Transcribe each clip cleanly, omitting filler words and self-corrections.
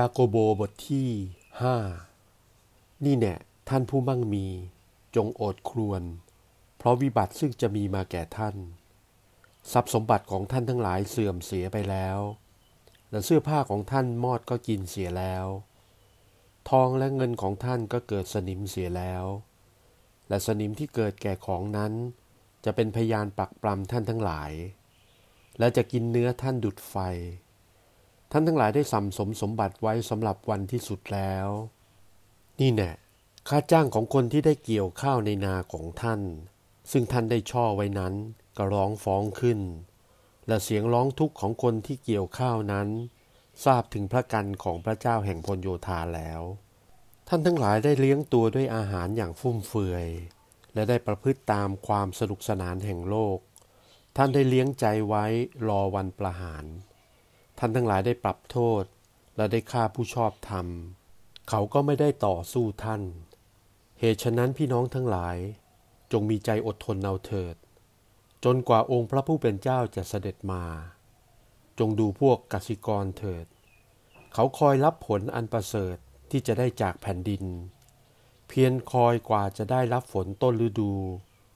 ยาโกโบบทที่5นี่แน่ท่านผู้มั่งมีจงโอดครวญเพราะวิบัติซึ่งจะมีมาแก่ท่านทรัพย์สมบัติของท่านทั้งหลายเสื่อมเสียไปแล้วและเสื้อผ้าของท่านมอดก็กินเสียแล้วทองและเงินของท่านก็เกิดสนิมเสียแล้วและสนิมที่เกิดแก่ของนั้นจะเป็นพยานปักปรำท่านทั้งหลายและจะกินเนื้อท่านดุจไฟท่านทั้งหลายได้สั่มสมสมบัติไว้สำหรับวันที่สุดแล้วนี่แน่ค่าจ้างของคนที่ได้เกี่ยวข้าวในนาของท่านซึ่งท่านได้ช่อไว้นั้นก็ร้องฟ้องขึ้นและเสียงร้องทุกข์ของคนที่เกี่ยวข้าวนั้นทราบถึงพระกรรณของพระเจ้าแห่งพลโยธาแล้วท่านทั้งหลายได้เลี้ยงตัวด้วยอาหารอย่างฟุ่มเฟือยและได้ประพฤติตามความสนุกสนานแห่งโลกท่านได้เลี้ยงใจไว้รอวันประหารท่านทั้งหลายได้ปรับโทษและได้ฆ่าผู้ชอบธรรมเขาก็ไม่ได้ต่อสู้ท่านเหตุฉะนั้นพี่น้องทั้งหลายจงมีใจอดทนเอาเถิดจนกว่าองค์พระผู้เป็นเจ้าจะเสด็จมาจงดูพวกกสิกรเถิดเขาคอยรับผลอันประเสริฐที่จะได้จากแผ่นดินเพียรคอยกว่าจะได้รับฝนต้นฤดู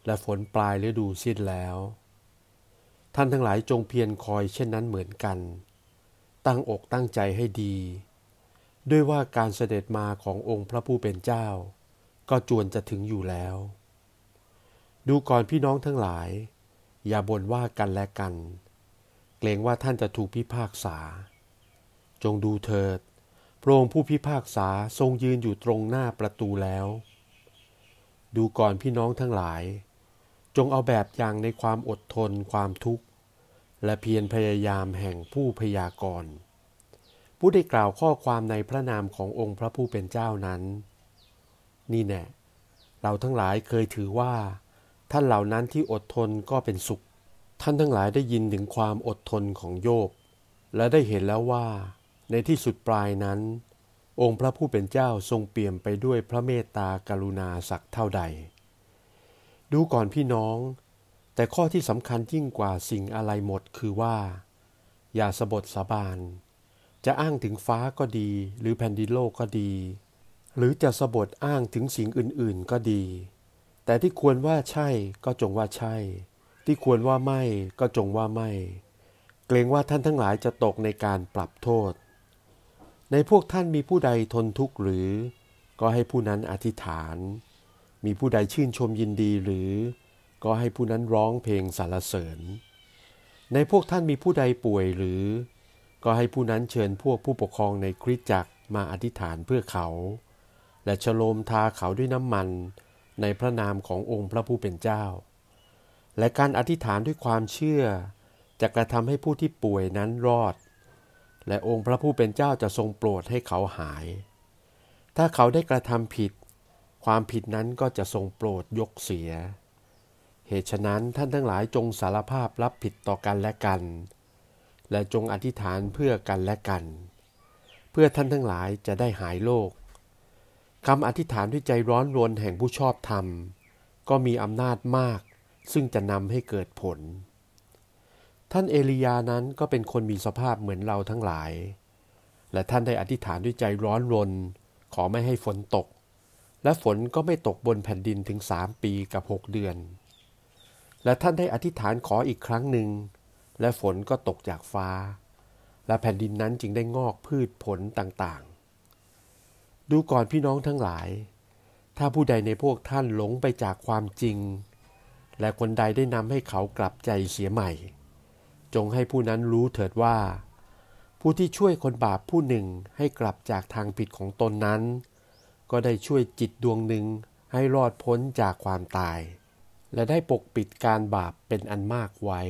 และฝนปลายฤดูสิ้นแล้วท่านทั้งหลายจงเพียรคอยเช่นนั้นเหมือนกันตั้งอกตั้งใจให้ดีด้วยว่าการเสด็จมาขององค์พระผู้เป็นเจ้าก็จวนจะถึงอยู่แล้วดูก่อนพี่น้องทั้งหลายอย่าบ่นว่ากันและกันเกรงว่าท่านจะถูกพิพากษาจงดูเถิดพระองค์ผู้พิพากษาทรงยืนอยู่ตรงหน้าประตูแล้วดูก่อนพี่น้องทั้งหลายจงเอาแบบอย่างในความอดทนความทุกข์และเพียรพยายามแห่งผู้พยากรณ์ผู้ได้กล่าวข้อความในพระนามขององค์พระผู้เป็นเจ้านั้นนี่แน่เราทั้งหลายเคยถือว่าท่านเหล่านั้นที่อดทนก็เป็นสุขท่านทั้งหลายได้ยินถึงความอดทนของโยบและได้เห็นแล้วว่าในที่สุดปลายนั้นองค์พระผู้เป็นเจ้าทรงเปี่ยมไปด้วยพระเมตตากรุณาสักเท่าใดดูก่อนพี่น้องแต่ข้อที่สำคัญยิ่งกว่าสิ่งอะไรหมดคือว่าอย่าสบถสาบานจะอ้างถึงฟ้าก็ดีหรือแผ่นดินโลกก็ดีหรือจะสบถอ้างถึงสิ่งอื่นๆก็ดีแต่ที่ควรว่าใช่ก็จงว่าใช่ที่ควรว่าไม่ก็จงว่าไม่เกรงว่าท่านทั้งหลายจะตกในการปรับโทษในพวกท่านมีผู้ใดทนทุกข์หรือก็ให้ผู้นั้นอธิษฐานมีผู้ใดชื่นชมยินดีหรือก็ให้ผู้นั้นร้องเพลงสรรเสริญในพวกท่านมีผู้ใดป่วยหรือก็ให้ผู้นั้นเชิญพวกผู้ปกครองในคริสตจักรมาอธิษฐานเพื่อเขาและฉโลมทาเขาด้วยน้ำมันในพระนามขององค์พระผู้เป็นเจ้าและการอธิษฐานด้วยความเชื่อจะกระทำให้ผู้ที่ป่วยนั้นรอดและองค์พระผู้เป็นเจ้าจะทรงโปรดให้เขาหายถ้าเขาได้กระทำผิดความผิดนั้นก็จะทรงโปรดยกเสียเหตุฉะนั้นท่านทั้งหลายจงสารภาพรับผิดต่อกันและกันและจงอธิษฐานเพื่อกันและกันเพื่อท่านทั้งหลายจะได้หายโรคคำอธิษฐานด้วยใจร้อนรนแห่งผู้ชอบธรรมก็มีอำนาจมากซึ่งจะนำให้เกิดผลท่านเอลียานั้นก็เป็นคนมีสภาพเหมือนเราทั้งหลายและท่านได้อธิษฐานด้วยใจร้อนรนขอไม่ให้ฝนตกและฝนก็ไม่ตกบนแผ่นดินถึง3 ปีกับ6 เดือนและท่านได้อธิษฐานขออีกครั้งหนึ่งและฝนก็ตกจากฟ้าและแผ่นดินนั้นจึงได้งอกพืชผลต่างๆดูก่อนพี่น้องทั้งหลายถ้าผู้ใดในพวกท่านหลงไปจากความจริงและคนใดได้นำให้เขากลับใจเสียใหม่จงให้ผู้นั้นรู้เถิดว่าผู้ที่ช่วยคนบาปผู้หนึ่งให้กลับจากทางผิดของตนนั้นก็ได้ช่วยจิตดวงหนึ่งให้รอดพ้นจากความตายและได้ปกปิดการบาปเป็นอันมากไว้